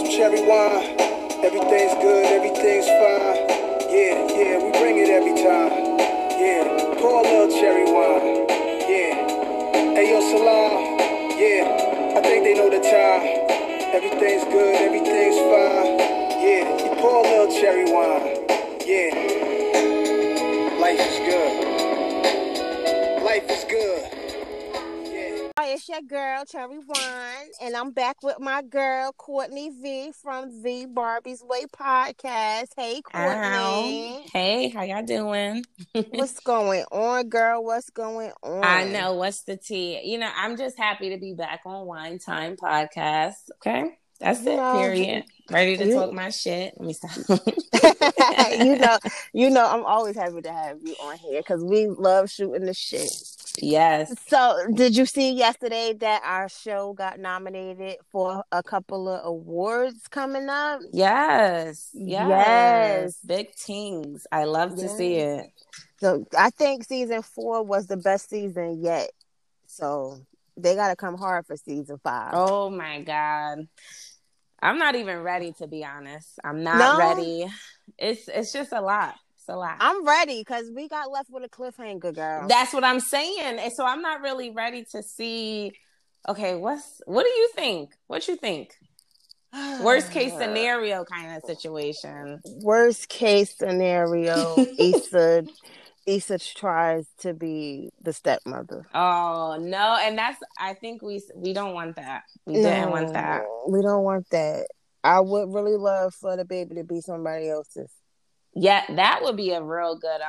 some cherry wine. Everything's good, everything's fine. Yeah, we bring it every time. Yeah, pour a little cherry wine. Yeah, hey yo, Salam. Yeah, I think they know the time. Everything's good, everything's fine. Yeah, you pour a little cherry wine. Yeah, life is good. Life is good. It's your girl, Cherry Wine, and I'm back with my girl, Courtney V from The Barbie's Way Podcast. Hey, Courtney. Hey, how y'all doing? What's going on, girl? What's going on? I know. What's the tea? You know, I'm just happy to be back on Wine Time Podcast. Okay? That's it, period. Ready to talk my shit. Let me stop. You know, I'm always happy to have you on here because we love shooting the shit. Yes. So, did you see yesterday that our show got nominated for a couple of awards coming up? Yes. Big things. I love to see it. So, I think season 4 was the best season yet. So, they got to come hard for season 5. Oh my God. I'm not even ready, to be honest. I'm not ready. It's just a lot. I'm ready because we got left with a cliffhanger, girl. That's what I'm saying. And so I'm not really ready to see. Okay, what do you think? What you think? Worst case scenario kind of situation. Worst case scenario, Issa tries to be the stepmother. Oh no, and I think we don't want that. Didn't want that. We don't want that. I would really love for the baby to be somebody else's. Yeah, that would be a real good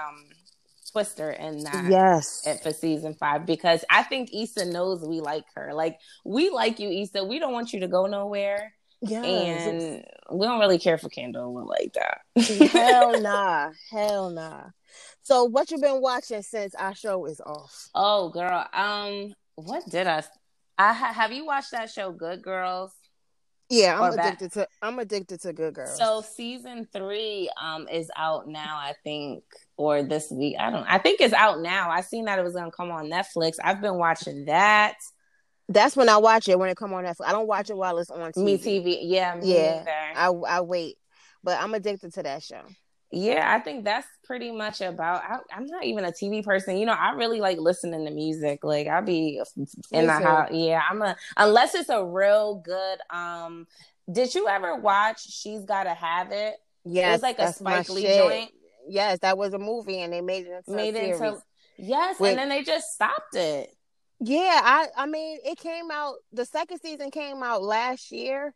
twister in that. Yes, for season 5, because I think Issa knows we like her. Like, we like you, Issa. We don't want you to go nowhere. Yeah, and we don't really care for Kendall like that. Hell nah. So, what you been watching since our show is off? Oh, girl. What did have you watched that show, Good Girls? Yeah, I'm addicted to Good Girls. So season 3 is out now, I think, or this week. I think it's out now. I seen that it was gonna come on Netflix. I've been watching that. That's when I watch it, when it come on Netflix. I don't watch it while it's on TV. Me either. I wait, but I'm addicted to that show. Yeah, I think that's pretty much about. I'm not even a TV person, you know. I really like listening to music. Like, I'll be in the house. Yeah, unless it's a real good. Did you ever watch She's Gotta Have It? Yeah, it was like a Spike Lee joint. Yes, that was a movie, and they made it into a series. Yes, and then they just stopped it. Yeah, I mean, it came out. The second season came out last year.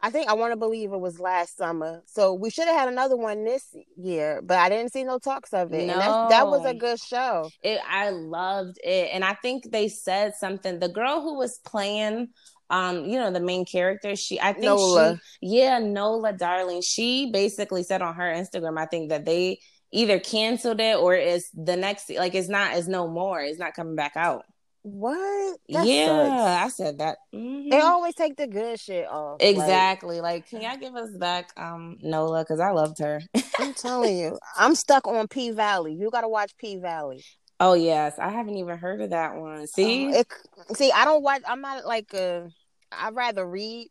I think I want to believe it was last summer. So we should have had another one this year, but I didn't see no talks of it. No. And that was a good show. I loved it. And I think they said something. The girl who was playing, you know, the main character, Nola Darling. She basically said on her Instagram, I think, that they either canceled it or it's the next, like, it's no more. It's not coming back out. What? That sucks. I said that. Mm-hmm. They always take the good shit off. Exactly. Like, can y'all give us back Nola? Because I loved her. I'm telling you, I'm stuck on P Valley. You got to watch P Valley. Oh yes, I haven't even heard of that one. See, I don't watch. I'm not like I'd rather read,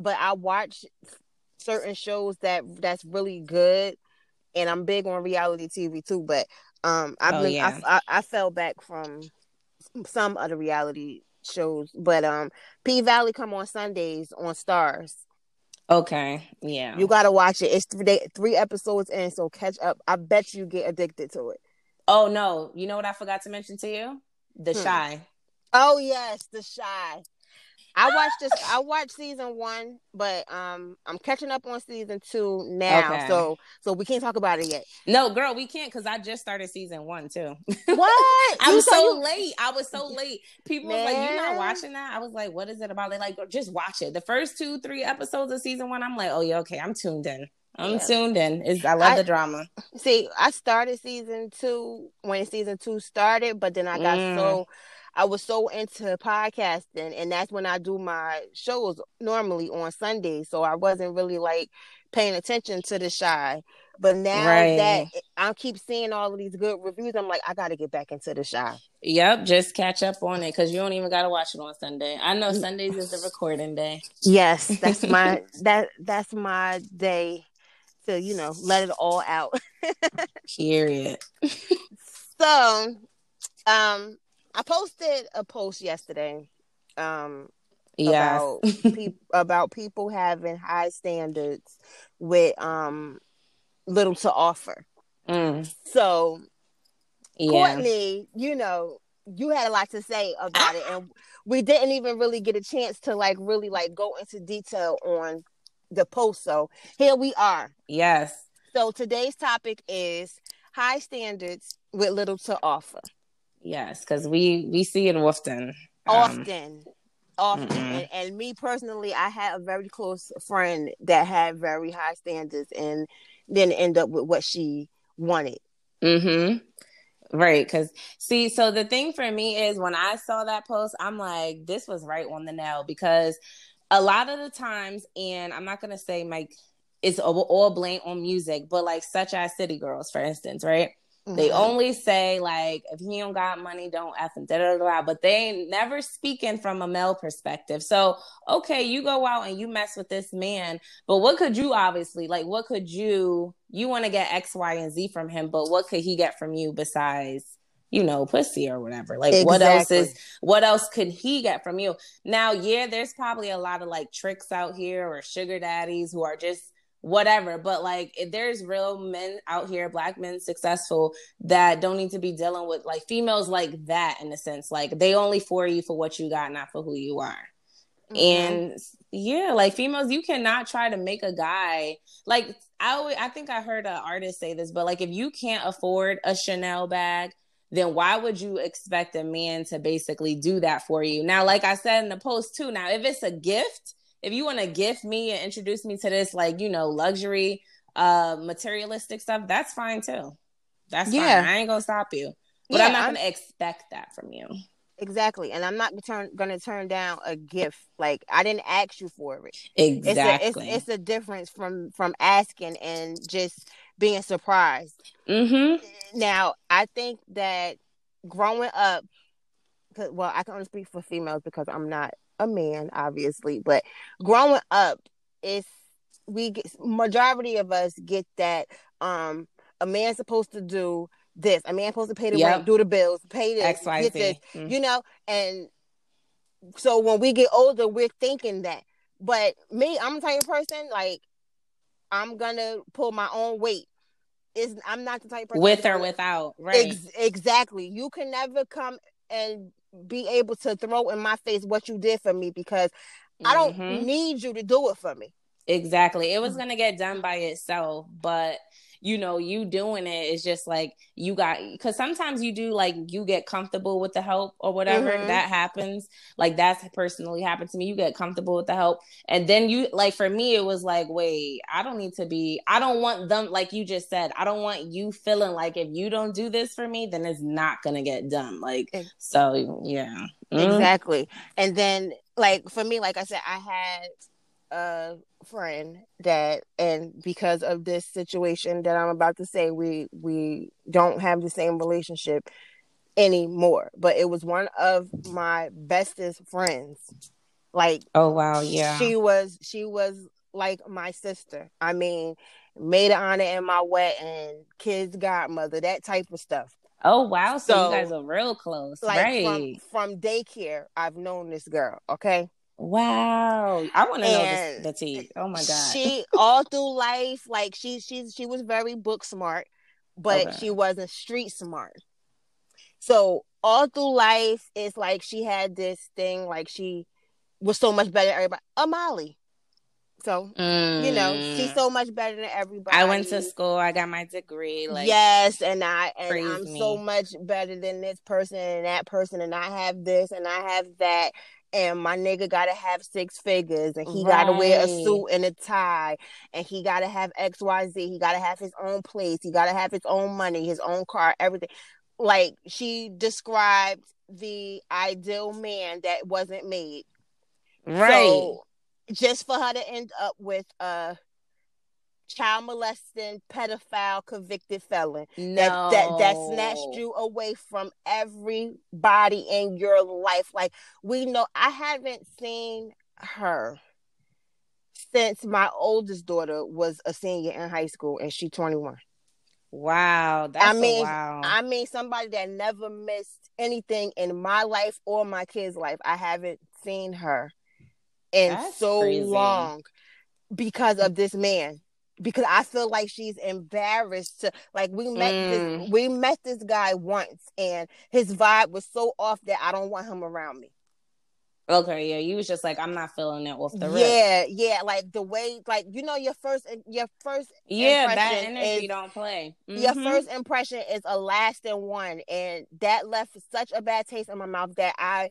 but I watch certain shows that's really good, and I'm big on reality TV too. But I fell back from some other reality shows, but P Valley come on Sundays on Starz. Okay, yeah, you gotta watch it. It's 3 episodes in, so catch up. I bet you get addicted to it. Oh no, you know what I forgot to mention to you? The Chi. Oh yes, The Chi. I watched season 1, but I'm catching up on season 2 now. Okay. So we can't talk about it yet. No, girl, we can't, because I just started season 1 too. What? I was so late. People were like, "You're not watching that?" I was like, "What is it about?" They're like, "Just watch it." The first 2-3 episodes of season 1, I'm like, "Oh yeah, okay, I'm tuned in." I love the drama. See, I started season 2 when season 2 started, but then I got I was so into podcasting, and that's when I do my shows normally on Sundays. So I wasn't really like paying attention to The Chi. But now that I keep seeing all of these good reviews, I'm like, I got to get back into The Chi. Yep, just catch up on it because you don't even got to watch it on Sunday. I know Sundays is the recording day. Yes, that's my that's my day to, you know, let it all out. Period. So, I posted a post yesterday about people having high standards with little to offer. So, Courtney, you know, you had a lot to say about it, and we didn't even really get a chance to really go into detail on the post. So here we are. Yes. So today's topic is high standards with little to offer. Yes, because we see it often. And me personally, I had a very close friend that had very high standards and then end up with what she wanted. Mm-hmm. Right. Because see, so the thing for me is when I saw that post, I'm like, this was right on the nail, because a lot of the times, and I'm not going to say it's all blame on music, but such as City Girls, for instance, right? Mm-hmm. They only say if he don't got money, don't F him, da da da, but they ain't never speaking from a male perspective. So, okay, you go out and you mess with this man, but what could you you want to get X, Y, and Z from him, but what could he get from you besides, pussy or whatever? Exactly. What else could he get from you? Now, there's probably a lot of tricks out here or sugar daddies who are just whatever, but if there's real men out here, Black men successful, that don't need to be dealing with females like that, in a sense. They only for you for what you got, not for who you are. Mm-hmm. And females, you cannot try to make a guy I think I heard an artist say this, but if you can't afford a Chanel bag, then why would you expect a man to basically do that for you? Now, like I said in the post too, now if it's a gift, if you want to gift me and introduce me to this, luxury, materialistic stuff, that's fine too. That's fine. I ain't going to stop you. But I'm not going to expect that from you. Exactly. And I'm not going to turn down a gift. I didn't ask you for it. Exactly. It's a difference from asking and just being surprised. Mm-hmm. Now, I think that growing up, I can only speak for females because I'm not a man, obviously, but growing up, majority of us get that a man's supposed to do this, a man's supposed to pay the rent, do the bills, pay this, XYZ. Get this, and so when we get older, we're thinking that. But me, I'm the type of person, I'm gonna pull my own weight. I'm not the type of person with or without, right? Exactly. You can never come and be able to throw in my face what you did for me, because I don't need you to do it for me. Exactly. It was going to get done by itself, but you doing it is just you got, because sometimes you do you get comfortable with the help or whatever. That happens. That's personally happened to me. You get comfortable with the help, and then you for me it was wait, I don't want them, you just said, I don't want you feeling if you don't do this for me, then it's not gonna get done. Exactly. And then for me, I said, I had a friend that, and because of this situation that I'm about to say, we don't have the same relationship anymore, but it was one of my bestest friends. Oh wow. Yeah, she was my sister. I mean, maid of honor in my wedding, kids godmother, that type of stuff. Oh wow. So you guys are real close, right? From daycare, I've known this girl. Okay. Wow, I want to know the tea. Oh my god, she all through life, she was very book smart, but she wasn't street smart. So all through life, it's she had this thing, she was so much better than everybody. Molly. So she's so much better than everybody. I went to school, I got my degree. Yes, and I'm so much better than this person and that person, and I have this and I have that. And my nigga gotta have 6 figures, and he gotta wear a suit and a tie, and he gotta have XYZ, he gotta have his own place, he gotta have his own money, his own car, everything. She described the ideal man that wasn't made. Right. So, just for her to end up with child molesting, pedophile, convicted felon. No. That snatched you away from everybody in your life. Like, we know, I haven't seen her since my oldest daughter was a senior in high school, and she's 21. Wow. I mean, somebody that never missed anything in my life or my kid's life. I haven't seen her in so long because of this man. Because I feel like she's embarrassed to, like, we met this guy once, and his vibe was so off that I don't want him around me. Okay, yeah, you was just like, I'm not feeling it off the rip. Yeah, like the way, like, you know, your first yeah, that energy don't play. Mm-hmm. Your first impression is a lasting one, and that left such a bad taste in my mouth that I,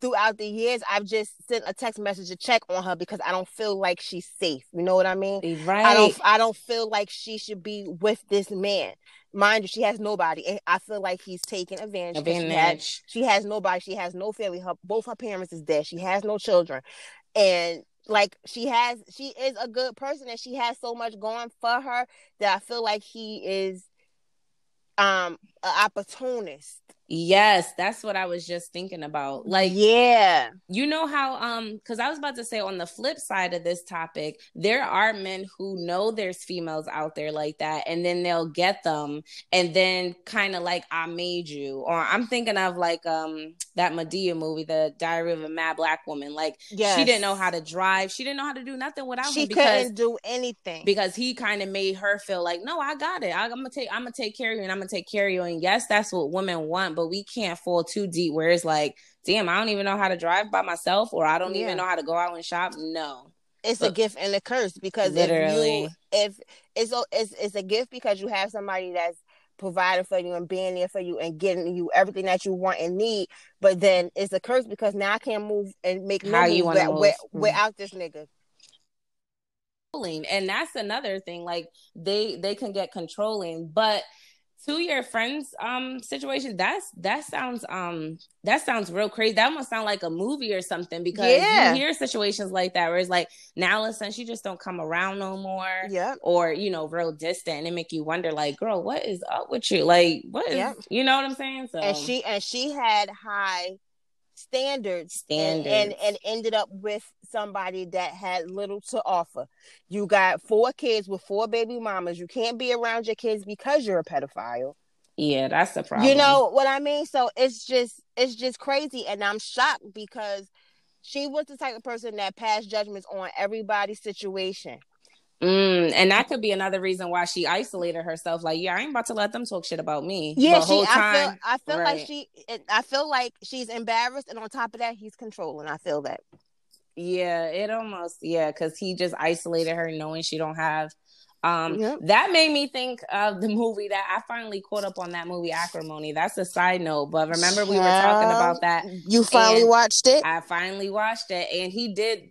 throughout the years, I've just sent a text message to check on her because I don't feel like she's safe. You know what I mean? Right. I don't feel like she should be with this man. Mind you, she has nobody. And I feel like he's taking advantage. She has nobody. She has no family. Both her parents is dead. She has no children. And like, she is a good person, and she has so much going for her that I feel like he is an opportunist. Yes, that's what I was just thinking about. Like, yeah, you know how, because I was about to say, on the flip side of this topic, there are men who know there's females out there like that, and then they'll get them, and then kind of like, I made you. Or I'm thinking of like that Madea movie, The Diary of a Mad Black Woman. Like, yes. She didn't know how to drive. She didn't know how to do nothing without him. She couldn't do anything because he kind of made her feel like, no, I got it. I'm gonna take care of you, and I'm gonna take care of you. And yes, that's what women want. But we can't fall too deep where it's like, damn, I don't even know how to drive by myself, or I don't even know how to go out and shop. No. It's a gift and a curse, because literally, if it's a gift because you have somebody that's providing for you and being there for you and getting you everything that you want and need, but then it's a curse because now I can't move and make no move without this nigga. And that's another thing. Like, they can get controlling, but to your friend's situation, that sounds real crazy. That must sound like a movie or something, because you hear situations like that where it's like, now listen, she just don't come around no more. Yeah. Or, you know, real distant, and it make you wonder, like, girl, what is up with you? Like, what is you know what I'm saying? So and she had high standards. And ended up with somebody that had little to offer. You got 4 kids with 4 baby mamas. You can't be around your kids because you're a pedophile. Yeah, that's the problem. You know what I mean? So it's just crazy, and I'm shocked because she was the type of person that passed judgments on everybody's situation. And that could be another reason why she isolated herself. Like, yeah, I ain't about to let them talk shit about me. Yeah, I feel like she's embarrassed, and on top of that, he's controlling. I feel that. Yeah, because he just isolated her, knowing she don't have. That made me think of the movie that I finally caught up on, that movie Acrimony. That's a side note, but remember we were talking about that. You finally watched it? I finally watched it, and he did.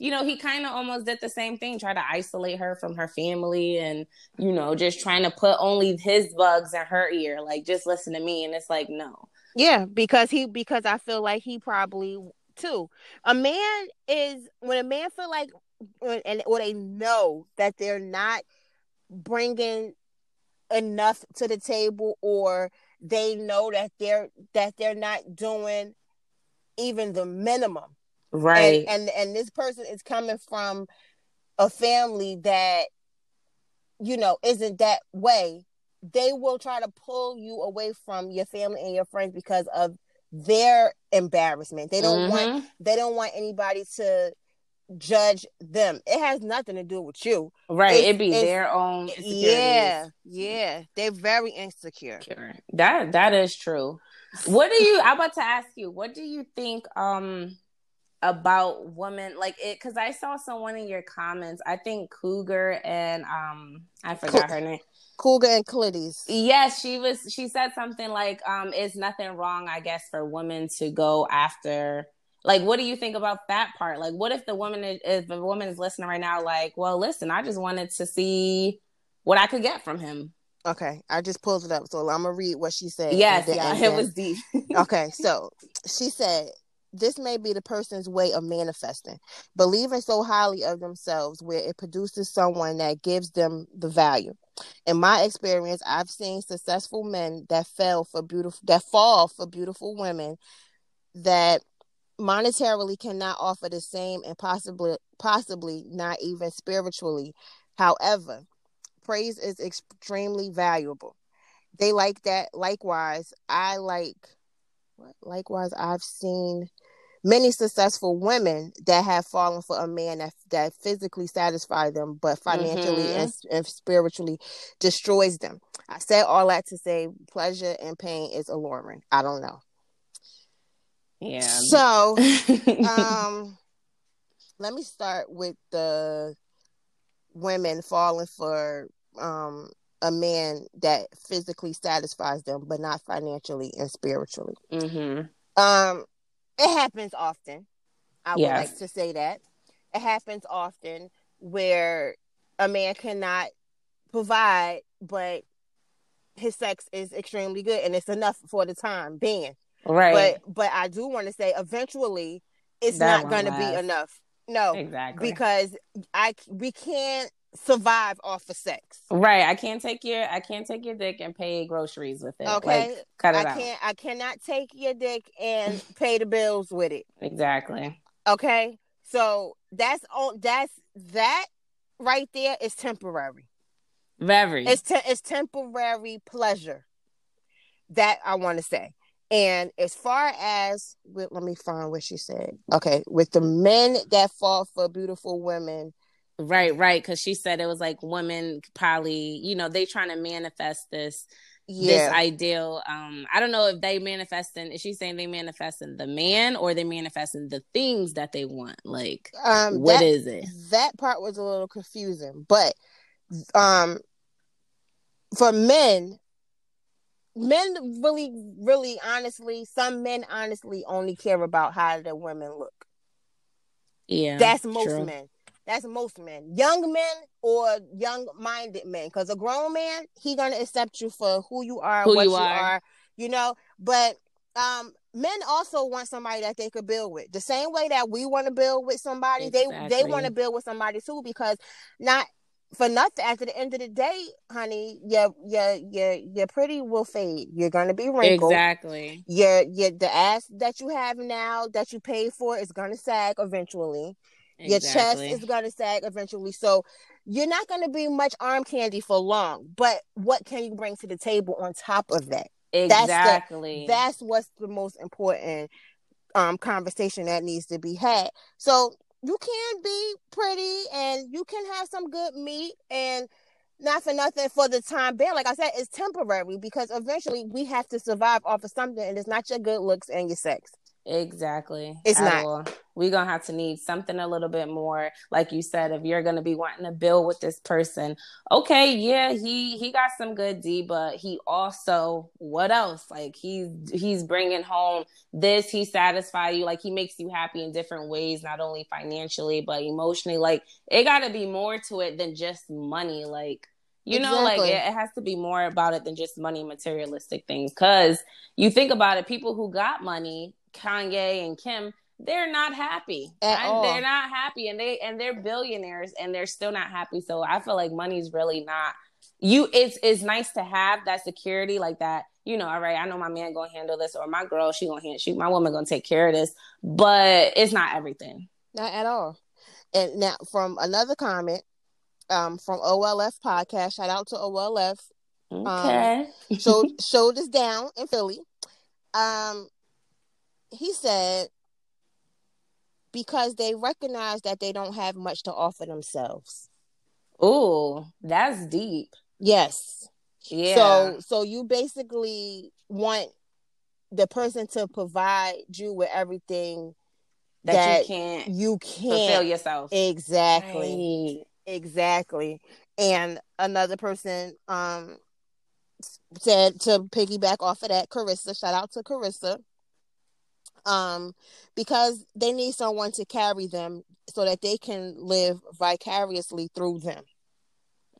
You know, he kind of almost did the same thing, try to isolate her from her family, and, you know, just trying to put only his bugs in her ear, like, just listen to me. And it's like, no. Yeah, because I feel like he probably too. A man is, when a man feel like, or they know that they're not bringing enough to the table, or they know that they're not doing even the minimum. Right. And this person is coming from a family that, you know, isn't that way. They will try to pull you away from your family and your friends because of their embarrassment. They don't want anybody to judge them. It has nothing to do with you. Right. It's their own insecurities. Yeah. They're very insecure. That is true. I'm about to ask you, what do you think about women, like, it, because I saw someone in your comments, I think Cougar and I forgot her name. Cougar and Clitties. Yes, she said something like, it's nothing wrong, I guess, for women to go after, like, what do you think about that part? Like, what if the woman is listening right now, like, well, listen, I just wanted to see what I could get from him. Okay, I just pulled it up, so I'm gonna read what she said. Yes, it was deep. Okay, so she said, this may be the person's way of manifesting, believing so highly of themselves where it produces someone that gives them the value. In my experience, I've seen successful men that fall for beautiful women that monetarily cannot offer the same, and possibly not even spiritually. However, praise is extremely valuable. They like that. Likewise, I've seen many successful women that have fallen for a man that physically satisfies them, but financially and spiritually destroys them. I said all that to say pleasure and pain is alluring. I don't know. Yeah. So, let me start with the women falling for a man that physically satisfies them, but not financially and spiritually. Mm-hmm. It happens often. I would like to say that. It happens often where a man cannot provide, but his sex is extremely good and it's enough for the time being. Right. But I do want to say eventually it's not going to be enough. No. Exactly. Because we can't survive off of sex. Right. I can't take your dick and pay groceries with it. Okay. Like, cut it out. I cannot take your dick and pay the bills with it. Exactly. Okay. So that right there is temporary. Very. It's temporary pleasure. That I want to say. And as far as, let me find what she said. Okay, with the men that fall for beautiful women. Right, because she said it was like women probably, they trying to manifest this ideal. I don't know if they manifesting, is she saying they manifesting the man or they manifesting the things that they want? Like, what is it? That part was a little confusing, but for men... Men really, really, honestly, some men honestly only care about how their women look. Yeah, that's most true. Men. That's most men. Young men or young-minded men, because a grown man, he gonna accept you for who you are, what you are. But men also want somebody that they could build with, the same way that we want to build with somebody. Exactly. They want to build with somebody too, because not. For nothing, after the end of the day, honey, your pretty will fade. You're gonna be wrinkled. Exactly. The ass that you have now that you paid for is gonna sag eventually. Exactly. Your chest is gonna sag eventually. So you're not gonna be much arm candy for long. But what can you bring to the table on top of that? Exactly. That's what's the most important conversation that needs to be had. So. You can be pretty and you can have some good meat and not for nothing for the time being. Like I said, it's temporary because eventually we have to survive off of something, and it's not your good looks and your sex. Exactly. It's not. We're going to have to need something a little bit more. Like you said, if you're going to be wanting to build with this person, okay, yeah, he got some good D, but he also, what else? Like he's bringing home this, he satisfies you, like he makes you happy in different ways, not only financially, but emotionally. Like it got to be more to it than just money. Like, it has to be more about it than just money, materialistic things. Because you think about it, people who got money, Kanye and Kim, they're not happy at all. They're not happy, and they're billionaires, and they're still not happy. So I feel like money's really not you. It's nice to have that security, like that. All right, I know my man gonna handle this, or my girl, my woman gonna take care of this. But it's not everything, not at all. And now from another comment, from OLF podcast. Shout out to OLF. Okay, shoulders down in Philly. He said, because they recognize that they don't have much to offer themselves. Ooh, that's deep. Yes. Yeah. So you basically want the person to provide you with everything that you can't fulfill yourself. Exactly. Right. Exactly. And another person said, to piggyback off of that, Carissa, shout out to Carissa. Because they need someone to carry them so that they can live vicariously through them.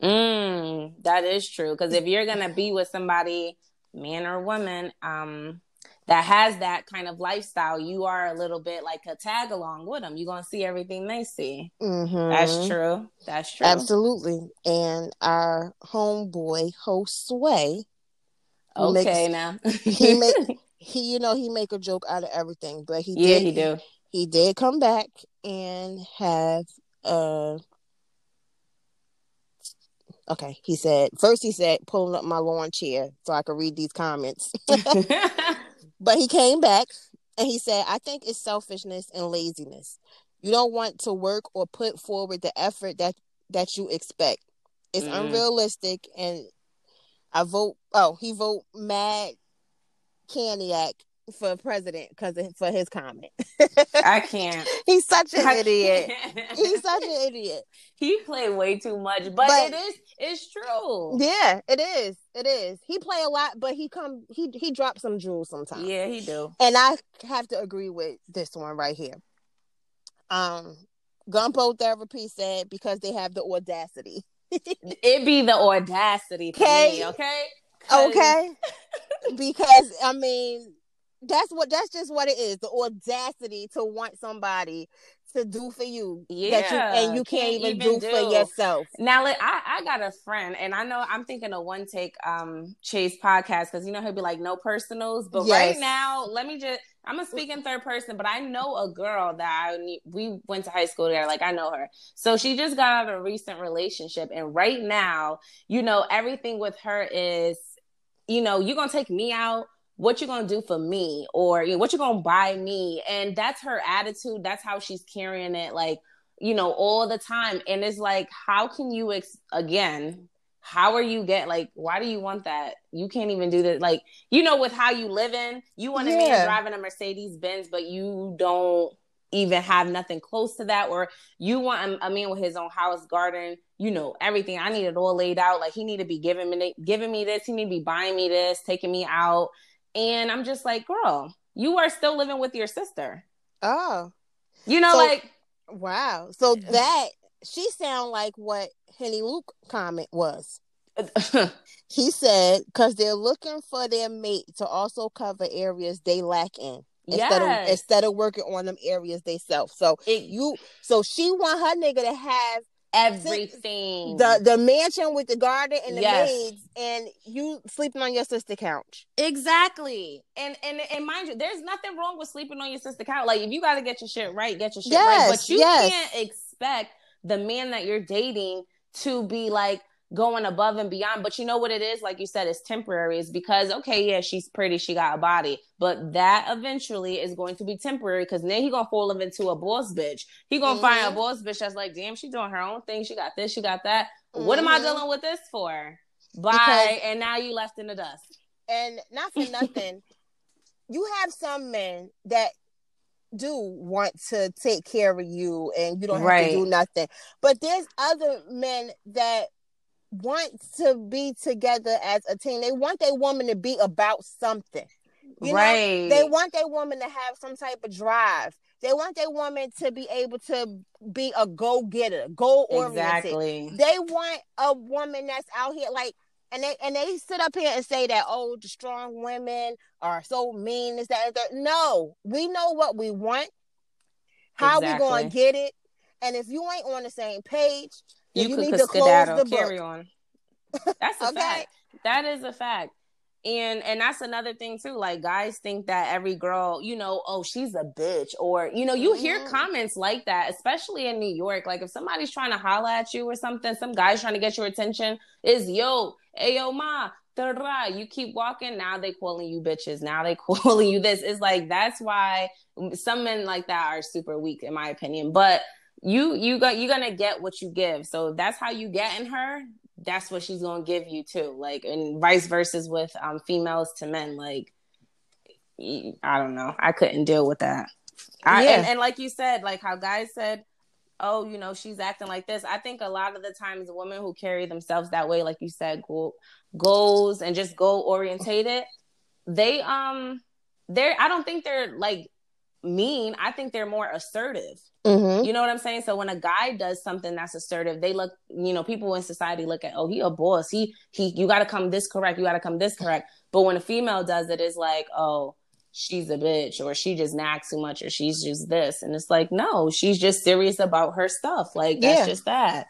That is true. Because if you're going to be with somebody, man or woman, that has that kind of lifestyle, you are a little bit like a tag along with them. You're going to see everything they see. Mm-hmm. That's true. That's true. Absolutely. And our homeboy, Josue. Okay, now. he make a joke out of everything, but he did come back and have okay, he said, first he said, pulling up my lawn chair so I could read these comments. But he came back and he said, I think it's selfishness and laziness. You don't want to work or put forward the effort that you expect. It's unrealistic. And he voted mad Kaniak for president for his comment. I can't. He's such an idiot. He's such an idiot. He played way too much, but it's true. Yeah, it is. It is. He play a lot, but he drops some jewels sometimes. Yeah, he do. And I have to agree with this one right here. Gumpo Therapy said, because they have the audacity. It be the audacity for me, okay? Okay. Because I mean, that's just what it is. The audacity to want somebody to do for you, and you can't even do for yourself. Now, I got a friend, and I know I'm thinking of One Take Chase podcast, because he'll be like, no personals. But right now, I'm gonna speak in third person, but I know a girl that we went to high school together. Like, I know her. So she just got out of a recent relationship, and right now, everything with her is, you're gonna take me out. What you gonna do for me, or what you gonna buy me? And that's her attitude. That's how she's carrying it, like, all the time. And it's like, how can you how are you get, like, why do you want that? You can't even do that. Like, with how you living, you want a man driving a Mercedes Benz, but you don't even have nothing close to that, or you want a man with his own house, garden, everything. I need it all laid out. Like, he need to be giving me this. He need to be buying me this, taking me out. And I'm just like, girl, you are still living with your sister. Oh. Wow. So that, she sound like what Henny Luke comment was. He said, because they're looking for their mate to also cover areas they lack in. Instead of working on them areas they self. So she want her nigga to have everything. The mansion with the garden and the maids, and you sleeping on your sister couch. Exactly. And mind you, there's nothing wrong with sleeping on your sister couch. Like, if you gotta get your shit right, get your shit right. But you can't expect the man that you're dating to be like going above and beyond. But you know what it is? Like you said, it's temporary. It's because, she's pretty, she got a body, but that eventually is going to be temporary, because then he gonna fall into a boss bitch. He gonna find a boss bitch that's like, damn, she doing her own thing. She got this, she got that. Mm-hmm. What am I dealing with this for? Bye. And now you left in the dust. And not for nothing, you have some men that do want to take care of you, and you don't have to do nothing. But there's other men that want to be together as a team. They want their woman to be about something. They want their woman to have some type of drive. They want their woman to be able to be a go-getter, goal-oriented. Exactly. They want a woman that's out here, like, and they sit up here and say that, oh, the strong women are so mean. Is that no? We know what we want. How we gonna get it? And if you ain't on the same page, you need to close the carry book. On. That's a fact. That is a fact. And that's another thing too. Like, guys think that every girl, oh, she's a bitch, or you hear comments like that, especially in New York. Like, if somebody's trying to holler at you or something, some guy's trying to get your attention, is yo ma, you keep walking, now they calling you bitches, now they calling you this. It's like, that's why some men like that are super weak, in my opinion. But you're gonna get what you give. So if that's how you get in her, that's what she's gonna give you too. Like, and vice versa with females to men. Like, I don't know, I couldn't deal with that. And like you said, like how guys said, oh, she's acting like this. I think a lot of the times women who carry themselves that way, like you said, goals and just goal orientated, they're, I don't think they're like mean. I think they're more assertive. Mm-hmm. You know what I'm saying? So when a guy does something that's assertive, they look, people in society look at, oh, he a boss. You got to come this correct. You got to come this correct. But when a female does it, it's like, oh, she's a bitch, or she just nags too much, or she's just this. And it's like, no, she's just serious about her stuff. Like, that's just that.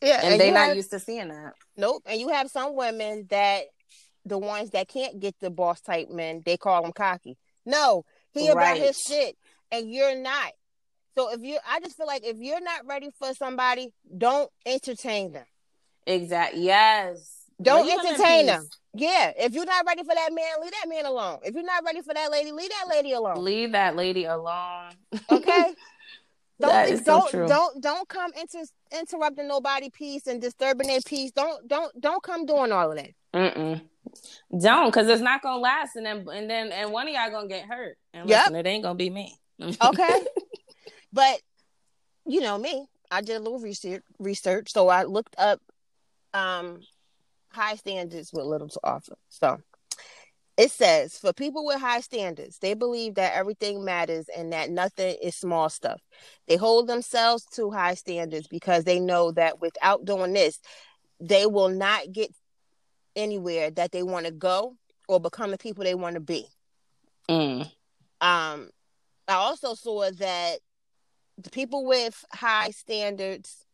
Yeah. And they're not used to seeing that. Nope. And you have some women that, the ones that can't get the boss type men, they call them cocky. No, he about his shit, and you're not. So if you, I just feel like if you're not ready for somebody, don't entertain them. Exactly. Yes. Don't entertain them. Yeah. If you're not ready for that man, leave that man alone. If you're not ready for that lady, leave that lady alone. Leave that lady alone. Okay. Don't come interrupting nobody's peace and disturbing their peace. Don't come doing all of that. Don't, because it's not gonna last, and then one of y'all gonna get hurt. And listen, it ain't gonna be me. Okay. But you know me, I did a little research, so I looked up high standards with little to offer. So it says, for people with high standards, they believe that everything matters and that nothing is small stuff. They hold themselves to high standards because they know that without doing this, they will not get anywhere that they want to go or become the people they want to be. I also saw that the people with high standards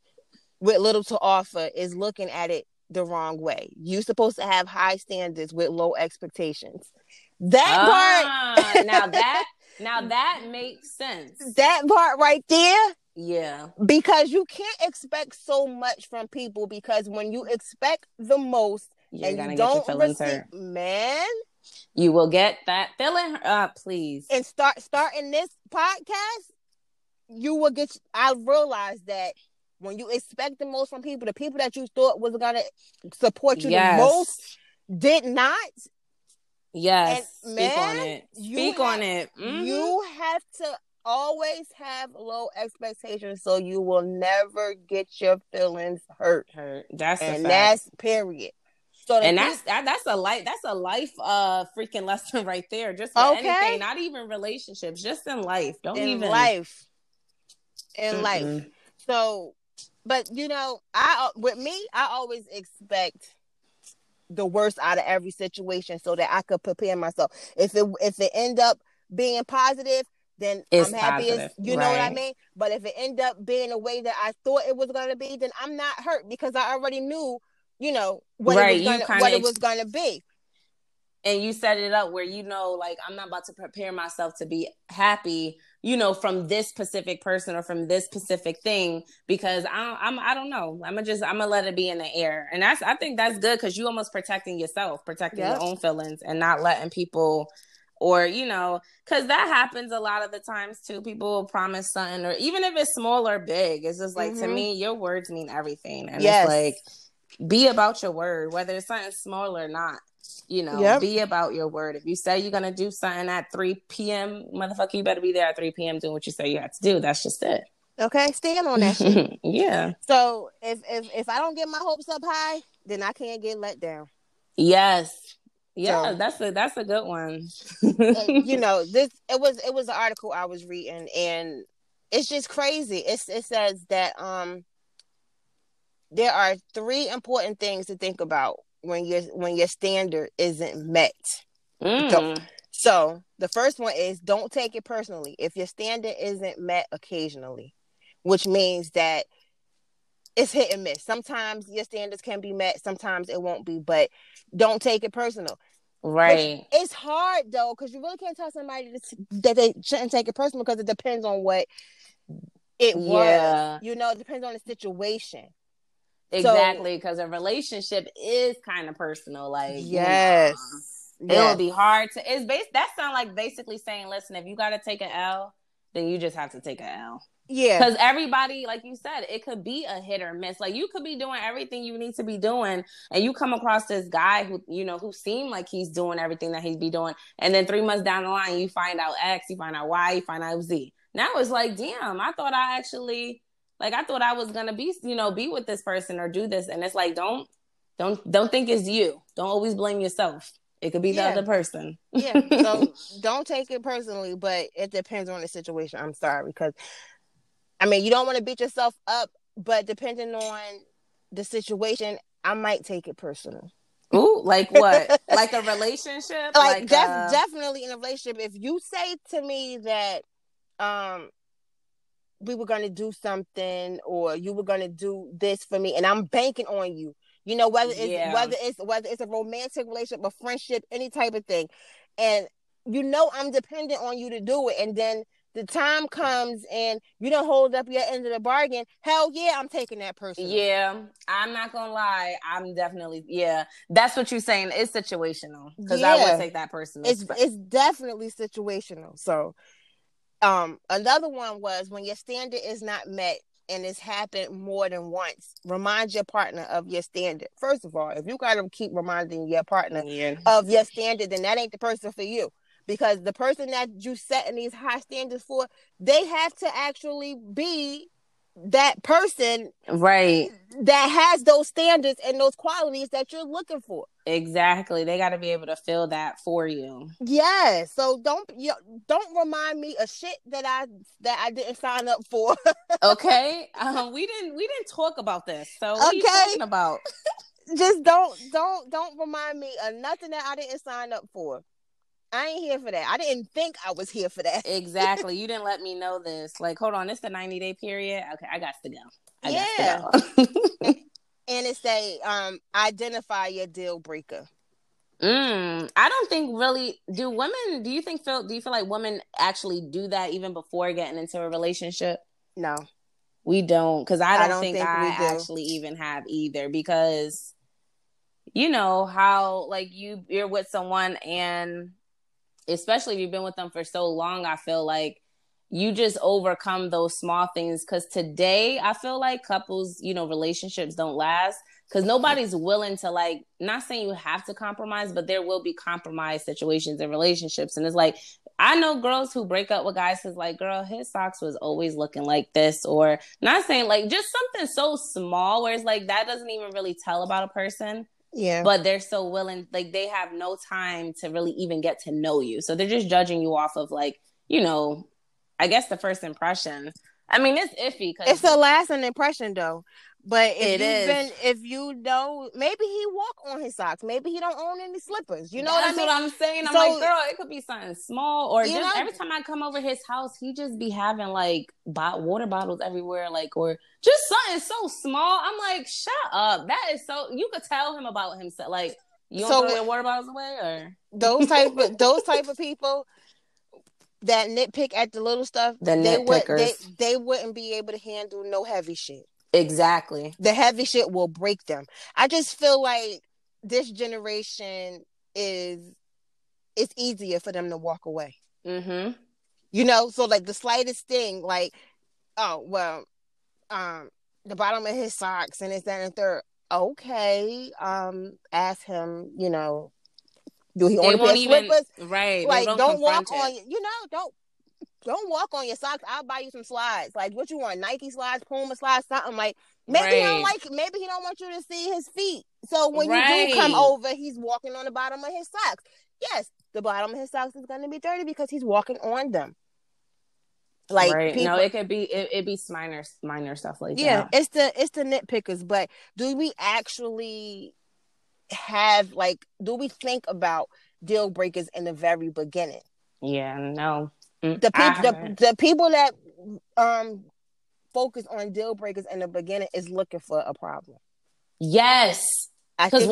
with little to offer is looking at it the wrong way. You're supposed to have high standards with low expectations. That part now that makes sense. That part right there. Yeah. Because you can't expect so much from people, because when you expect the most, you will get that feeling please. And starting this podcast, you will get, I realized that when you expect the most from people, the people that you thought was going to support you the most did not. Yes. And Speak on it. Mm-hmm. You have to always have low expectations, so you will never get your feelings hurt. That's period. So that's a life freaking lesson right there. Just for anything, not even relationships, just in life. In life. So, but you know, I always expect the worst out of every situation so that I could prepare myself. If it end up being positive, then I'm happy. You know what I mean? But if it end up being a way that I thought it was going to be, then I'm not hurt because I already knew, you know, what it was going to be. And you set it up where, you know, like, I'm not about to prepare myself to be happy, you know, from this specific person or from this specific thing, because I don't know. I'm gonna let it be in the air. And I think that's good, because you almost protecting yourself, your own feelings, and not letting people, or, you know, because that happens a lot of the times too. People will promise something, or even if it's small or big, it's just like, to me, your words mean everything. And it's like, be about your word, whether it's something small or not. You know, be about your word. If you say you're going to do something at 3 p.m., motherfucker, you better be there at 3 p.m. doing what you say you have to do. That's just it. Okay, stand on that shit. Yeah. So if I don't get my hopes up high, then I can't get let down. Yes. Yeah, so, that's a good one. You know, it was an article I was reading, and it's just crazy. It says that there are 3 important things to think about when your standard isn't met. So the first one is, don't take it personally if your standard isn't met occasionally, which means that it's hit and miss. Sometimes your standards can be met, sometimes it won't be, but don't take it personal. Right. Which, it's hard though, because you really can't tell somebody that they shouldn't take it personal, because it depends on what it was. You know, it depends on the situation. Exactly, because a relationship is kind of personal. Like, it'll be hard to. That sounds like basically saying, listen, if you got to take an L, then you just have to take an L. Yeah, because everybody, like you said, it could be a hit or miss. Like, you could be doing everything you need to be doing, and you come across this guy who, you know, who seemed like he's doing everything that he's be doing, and then 3 months down the line, you find out X, you find out Y, you find out Z. Now it's like, damn, I thought I was going to be, you know, be with this person or do this. And it's like, don't think it's you. Don't always blame yourself. It could be the other person. Yeah. So don't take it personally, but it depends on the situation. I'm sorry. Because, I mean, you don't want to beat yourself up, but depending on the situation, I might take it personal. Ooh, like what? Like a relationship? Like that's definitely in a relationship. If you say to me that we were going to do something or you were going to do this for me and I'm banking on you, you know, whether it's a romantic relationship, a friendship, any type of thing. And, you know, I'm dependent on you to do it. And then the time comes and you don't hold up your end of the bargain. Hell yeah, I'm taking that person. Yeah, I'm not gonna lie. I'm definitely, yeah. That's what you're saying. It's situational because I would take that person. It's definitely situational. So another one was when your standard is not met and it's happened more than once, remind your partner of your standard. First of all, if you gotta keep reminding your partner of your standard, then that ain't the person for you. Because the person that you setting these high standards for, they have to actually be that person, right? That has those standards and those qualities that you're looking for. Exactly, they got to be able to fill that for you. Yeah. So don't remind me of shit that I didn't sign up for. Okay. We didn't talk about this. So what are you talking about? Just don't remind me of nothing that I didn't sign up for. I ain't here for that. I didn't think I was here for that. Exactly. You didn't let me know this. Like, hold on, it's the 90-day period. Okay, I got to go. I got to go. And it's a identify your deal breaker. I don't think really do you feel like women actually do that even before getting into a relationship? No. We don't, because I don't think I actually even have either, because you know how like you're with someone and especially if you've been with them for so long, I feel like you just overcome those small things. Because today, I feel like couples, you know, relationships don't last because nobody's willing to, like, not saying you have to compromise, but there will be compromise situations in relationships. And it's like, I know girls who break up with guys who's like, girl, his socks was always looking like this, or not saying like just something so small where it's like that doesn't even really tell about a person. Yeah, but they're so willing, like they have no time to really even get to know you. So they're just judging you off of, like, you know, I guess the first impression. I mean, it's iffy. Cause it's a lasting impression though. But if you know, maybe he walk on his socks. Maybe he don't own any slippers. You know what I mean? That's what I'm saying. I'm like, girl, it could be something small. Or just every time I come over his house, he just be having like water bottles everywhere, like, or just something so small. I'm like, shut up. That is so. You could tell him about himself. Like, you don't throw your water bottles away, or those type of people that nitpick at the little stuff. They wouldn't be able to handle no heavy shit. Exactly. The heavy shit will break them. I just feel like this generation it's easier for them to walk away. Mm-hmm. You know, so like the slightest thing, like, oh, well, the bottom of his socks and it's that and third. Okay. Ask him, you know, do he own a pair of slippers? Right. Like, don't walk on it. You know, Don't walk on your socks. I'll buy you some slides. Like, what you want? Nike slides, Puma slides, something like. Maybe he don't want you to see his feet. So when you do come over, he's walking on the bottom of his socks. Yes, the bottom of his socks is going to be dirty because he's walking on them. Like, people, no, it could be it be minor stuff like that. Yeah, it's the nitpickers. But do we actually have, like, do we think about deal breakers in the very beginning? Yeah, no. The people that focus on deal breakers in the beginning is looking for a problem. Yes. Because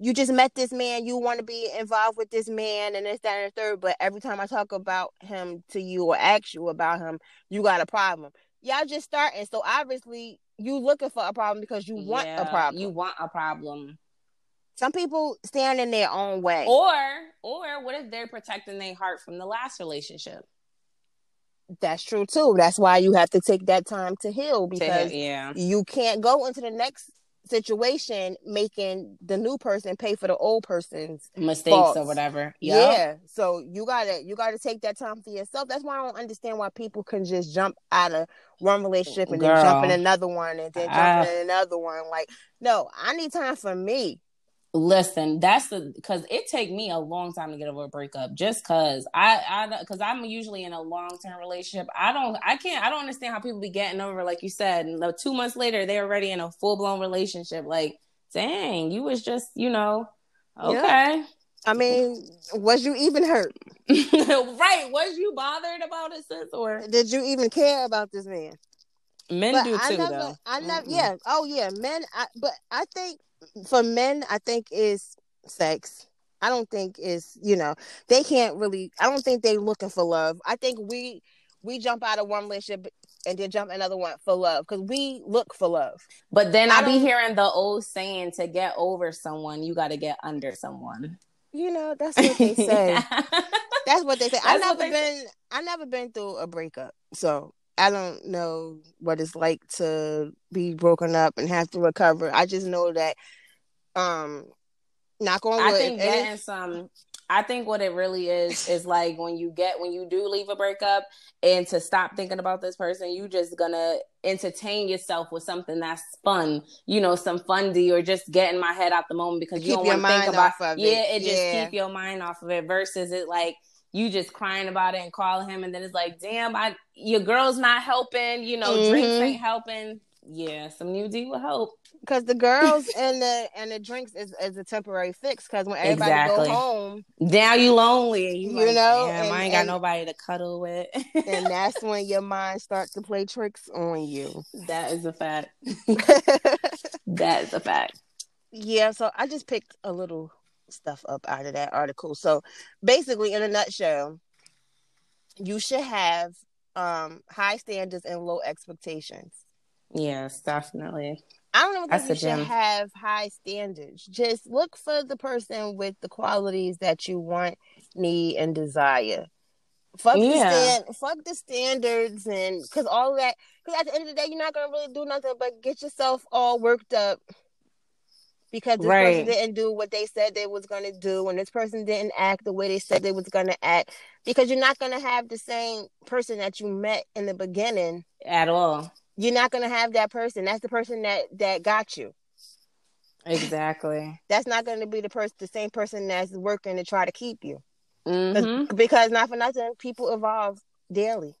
you just met this man, you want to be involved with this man and this, that, and the third, but every time I talk about him to you or ask you about him, you got a problem. Y'all just starting, so obviously you looking for a problem because you want a problem. You want a problem. Some people stand in their own way. Or what if they're protecting their heart from the last relationship? That's true, too. That's why you have to take that time to heal, because you can't go into the next situation making the new person pay for the old person's mistakes faults. Or whatever. Yep. Yeah. So you gotta take that time for yourself. That's why I don't understand why people can just jump out of one relationship and then jump in another one and then jump in another one. Like, no, I need time for me. Listen, because it take me a long time to get over a breakup, just because I'm usually in a long-term relationship. I don't understand how people be getting over, like you said, and 2 months later, they're already in a full-blown relationship. Like, dang, you was just, you know, okay. Yeah. I mean, was you even hurt? Right. Was you bothered about it, sis? Or did you even care about this man? Men but do too, though. I never, mm-hmm. Yeah. Oh, yeah. Men, but I think for men, I think it's sex. I don't think it's, you know, they can't really, I don't think they're looking for love. I think we jump out of one relationship and then jump another one for love because we look for love. But then I be hearing the old saying, to get over someone, you got to get under someone. You know, that's what they say. That's what they say. I never been through a breakup, so I don't know what it's like to be broken up and have to recover. I just know that, knock on wood. I think what it really is like when you do leave a breakup, and to stop thinking about this person, you just gonna entertain yourself with something that's fun, you know, some fundy, or just get in my head out the moment because you don't want to think about it. Yeah, it just keep your mind off of it versus it like you just crying about it and calling him, and then it's like, damn, your girl's not helping, you know, mm-hmm. Drinks ain't helping. Yeah, some new D will help because the girls and the drinks is a temporary fix. Because when everybody go home, now you lonely. And you like, know, damn, I ain't got nobody to cuddle with, and that's when your mind starts to play tricks on you. That is a fact. That is a fact. Yeah. So I just picked a little stuff up out of that article. So basically, in a nutshell, you should have high standards and low expectations. Yes, definitely. I don't know if you should have high standards. Just look for the person with the qualities that you want, need, and desire. Fuck the standards, and because all that. Because at the end of the day, you're not gonna really do nothing but get yourself all worked up because this person didn't do what they said they was gonna do, and this person didn't act the way they said they was gonna act. Because you're not gonna have the same person that you met in the beginning at all. You're not going to have that person. That's the person that got you. Exactly. That's not going to be the same person that's working to try to keep you. Mm-hmm. Because not for nothing, people evolve daily.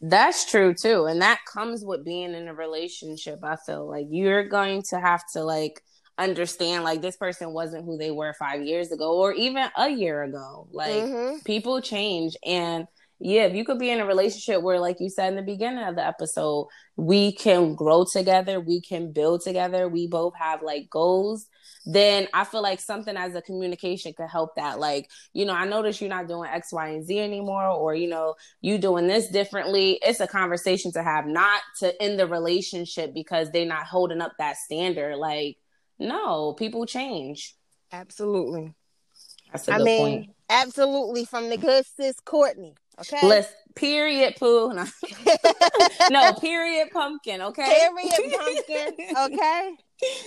That's true, too. And that comes with being in a relationship, I feel. Like, you're going to have to, like, understand, like, this person wasn't who they were 5 years ago or even a year ago. Like, mm-hmm. People change, and... Yeah, if you could be in a relationship where, like you said in the beginning of the episode, we can grow together, we can build together, we both have, like, goals, then I feel like something as a communication could help that. Like, you know, I notice you're not doing X, Y, and Z anymore, or, you know, you doing this differently. It's a conversation to have, not to end the relationship because they're not holding up that standard. Like, no, people change. Absolutely. That's a good point. Absolutely, from the good sis Courtney. Okay. Let's period poo. No. No, period pumpkin. Okay. Period pumpkin. Okay.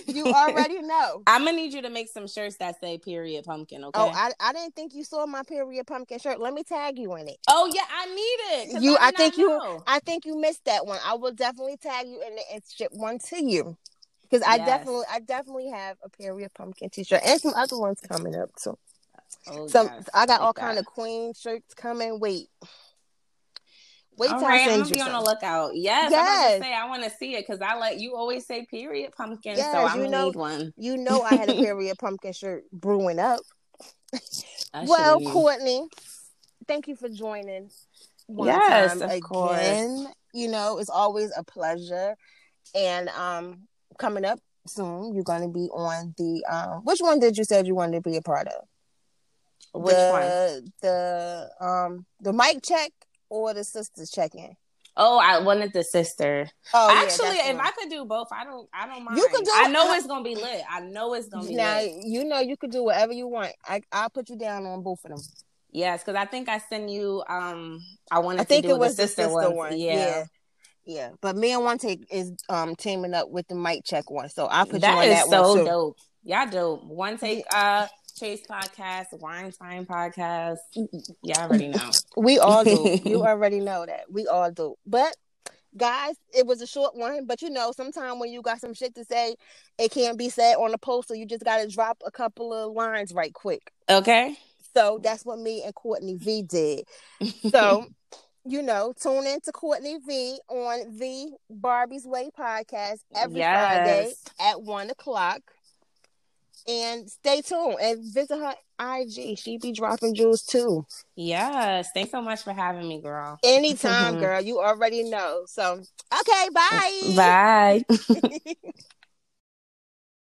You already know. I'm gonna need you to make some shirts that say period pumpkin. Okay. Oh, I didn't think you saw my period pumpkin shirt. Let me tag you in it. Oh yeah, I need it. I think you missed that one. I will definitely tag you in it and ship one to you because I definitely have a period pumpkin t-shirt and some other ones coming up too. Oh, so yes. I got all kind of queen shirts coming. Wait. All right, I'm gonna be on the lookout. Yes. I'm gonna say I want to see it because I like you always say period pumpkin, yes, so I'm gonna need one. You know, I had a period pumpkin shirt brewing up. Well, Courtney, thank you for joining. Yes, of course. You know, it's always a pleasure, and coming up soon, you're gonna be on the which one did you said you wanted to be a part of? Which one? The mic check or the sisters check in? Oh, I wanted the sister. Oh, actually, yeah, if I could do both, I don't mind. You could do. I know it's gonna be lit. Now you know you could do whatever you want. I'll put you down on both of them. Yes, because I think I sent you. I think it was the sister one. Yeah. But me and One Take is teaming up with the mic check one, so I'll put you on that one too. That is so dope. Y'all dope. One Take. Chase Podcast, Wine Time Podcast. Yeah, I already know. We all do. You already know that. We all do. But, guys, it was a short one. But, you know, sometimes when you got some shit to say, it can't be said on the post. So you just got to drop a couple of lines right quick. Okay. So that's what me and Courtney V did. So, you know, tune in to Courtney V on the Barbie's Way Podcast every Friday at 1 o'clock. And stay tuned and visit her IG. She be dropping jewels too. Yes. Thanks so much for having me, girl. Anytime, girl. You already know. So, okay. Bye. Bye.